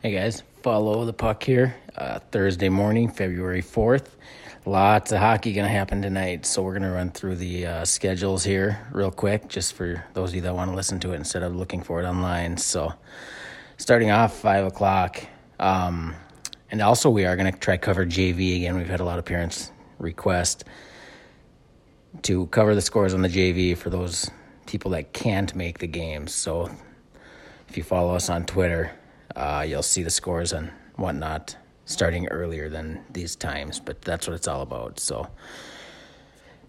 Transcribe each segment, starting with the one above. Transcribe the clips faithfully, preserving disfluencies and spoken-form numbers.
Hey guys, follow the puck here. Uh, Thursday morning, February fourth. Lots of hockey going to happen tonight, so we're going to run through the uh, schedules here real quick, just for those of you that want to listen to it instead of looking for it online. So starting off five o'clock. Um, and also we are going to try cover J V again. We've had a lot of parents request to cover the scores on the J V for those people that can't make the games. So if you follow us on Twitter, Uh, you'll see the scores and whatnot starting earlier than these times, but that's what it's all about. So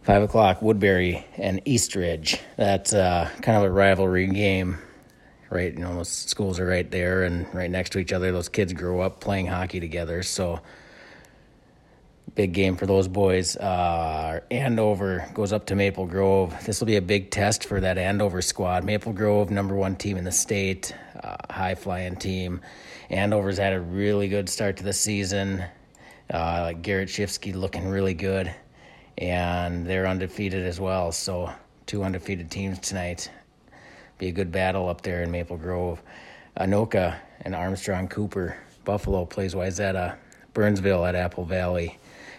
five o'clock, Woodbury and Eastridge. That's uh, kind of a rivalry game, right? You know, those schools are right there and right next to each other. Those kids grew up playing hockey together, so big game for those boys. Uh, Andover goes up to Maple Grove. This will be a big test for that Andover squad. Maple Grove, number one team in the state, uh, high-flying team. Andover's had a really good start to the season. Uh, Garrett Shifsky looking really good, and they're undefeated as well. So two undefeated teams tonight. Be a good battle up there in Maple Grove. Anoka and Armstrong Cooper. Buffalo plays Wayzata. Burnsville at Apple Valley.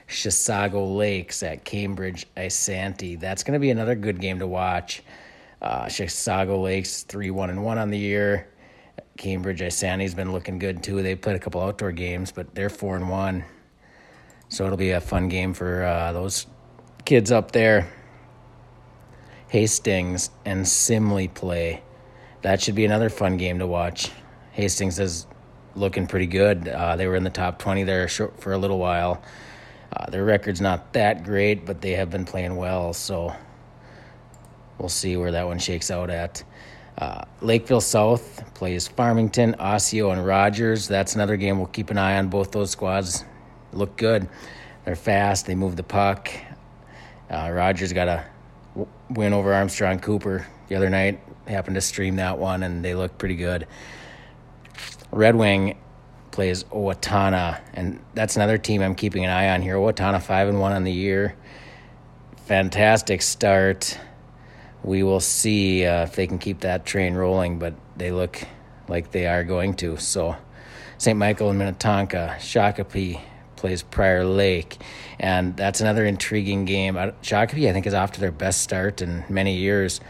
Chisago Lakes at Cambridge Isanti. That's going to be another good game to watch. Uh, Chisago Lakes three one and one on the year. Cambridge Isanti's been looking good too. They played a couple outdoor games, but they're four and one. So it'll be a fun game for uh, those kids up there. Hastings and Simley play. That should be another fun game to watch. Hastings is looking pretty good. Uh, they were in the top twenty there for a little while. Uh, their record's not that great, but they have been playing well, so we'll see where that one shakes out at. Uh, Lakeville South plays Farmington, Osseo, and Rogers. That's another game we'll keep an eye on. Both those squads look good. They're fast. They move the puck. Uh, Rogers got a w- win over Armstrong Cooper the other night. Happened to stream that one, and they look pretty good. Red Wing plays Owatonna, and that's another team I'm keeping an eye on here. Owatonna five and one on the year, fantastic start. We will see uh, if they can keep that train rolling, but they look like they are going to. So, Saint Michael and Minnetonka, Shakopee plays Pryor Lake, and that's another intriguing game. Shakopee, I think, is off to their best start in many years,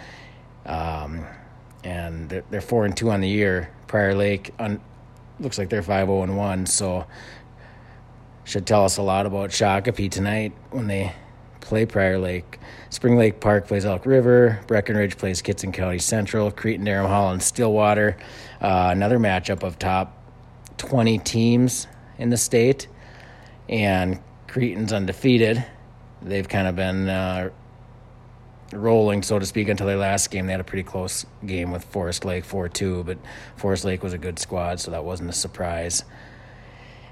um, and they're, they're four and two on the year. Pryor Lake on. Looks like they're five oh and one, so should tell us a lot about Shakopee tonight when they play Pryor Lake. Spring Lake Park plays Elk River. Breckenridge plays Kitson County Central. Cretan, Durham Hall, and Stillwater. Uh, another matchup of top twenty teams in the state, and Cretan's undefeated. They've kind of been uh, rolling, so to speak, until their last game. They had a pretty close game with Forest Lake, four two, but Forest Lake was a good squad, so that wasn't a surprise.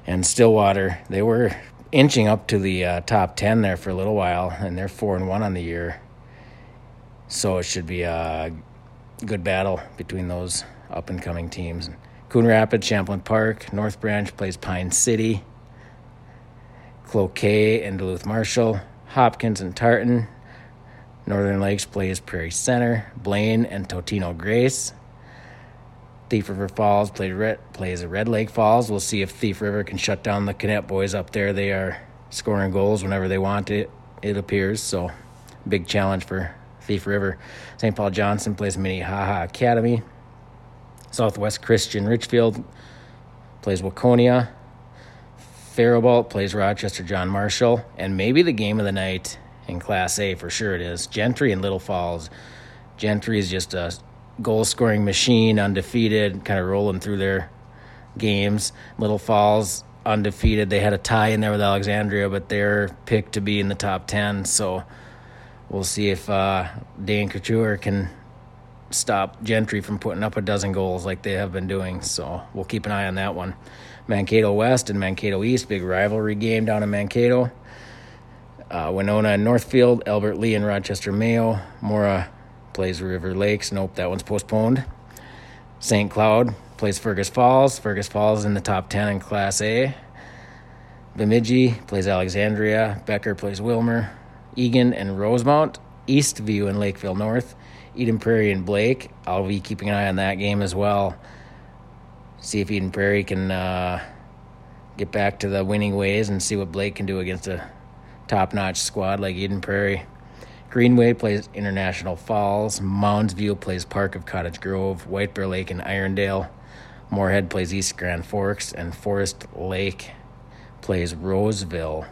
And Stillwater, they were inching up to the uh, top ten there for a little while, and they're four and one on the year. So it should be a good battle between those up-and-coming teams. Coon Rapids, Champlin Park, North Branch plays Pine City, Cloquet and Duluth Marshall, Hopkins and Tartan, Northern Lakes plays Prairie Center. Blaine and Totino Grace. Thief River Falls play Red, plays Red Lake Falls. We'll see if Thief River can shut down the Cadet boys up there. They are scoring goals whenever they want it, it appears. So, big challenge for Thief River. Saint Paul Johnson plays Minnehaha Academy. Southwest Christian Richfield plays Waconia. Faribault plays Rochester John Marshall. And maybe the game of the night in Class A, for sure it is. Gentry and Little Falls. Gentry is just a goal-scoring machine, undefeated, kind of rolling through their games. Little Falls, undefeated. They had a tie in there with Alexandria, but they're picked to be in the top ten. So we'll see if uh, Dan Couture can stop Gentry from putting up a dozen goals like they have been doing. So we'll keep an eye on that one. Mankato West and Mankato East, big rivalry game down in Mankato. Uh, Winona and Northfield, Albert Lee and Rochester Mayo. Mora plays River Lakes. Nope, that one's postponed. Saint Cloud plays Fergus Falls. Fergus Falls in the top ten in Class A. Bemidji plays Alexandria. Becker plays Wilmer. Egan and Rosemount. Eastview and Lakeville North. Eden Prairie and Blake. I'll be keeping an eye on that game as well. see if Eden Prairie can uh, get back to the winning ways and see what Blake can do against a top-notch squad like Eden Prairie. Greenway plays International Falls. Mounds View plays Park of Cottage Grove. White Bear Lake and Irondale. Moorhead plays East Grand Forks. And Forest Lake plays Roseville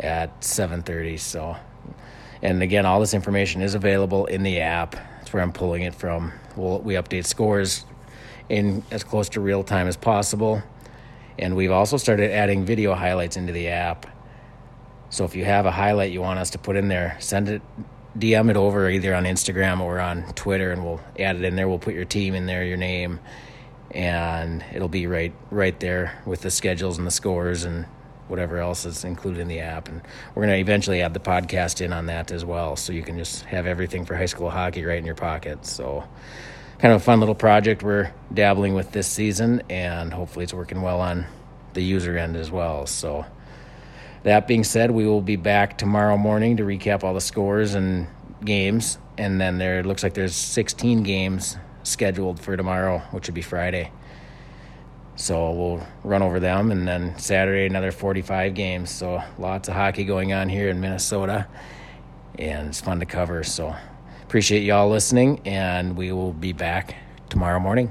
at seven thirty. So, and again, all this information is available in the app. That's where I'm pulling it from. We'll, we update scores in as close to real time as possible. And we've also started adding video highlights into the app. So if you have a highlight you want us to put in there, send it, D M it over either on Instagram or on Twitter, and we'll add it in there. We'll put your team in there, your name, and it'll be right right there with the schedules and the scores and whatever else is included in the app. And we're going to eventually add the podcast in on that as well, so you can just have everything for high school hockey right in your pocket. So kind of a fun little project we're dabbling with this season, and hopefully it's working well on the user end as well. So that being said, we will be back tomorrow morning to recap all the scores and games. And then there it looks like there's sixteen games scheduled for tomorrow, which would be Friday. So we'll run over them. And then Saturday, another forty-five games. So lots of hockey going on here in Minnesota. And it's fun to cover. So appreciate y'all listening. And we will be back tomorrow morning.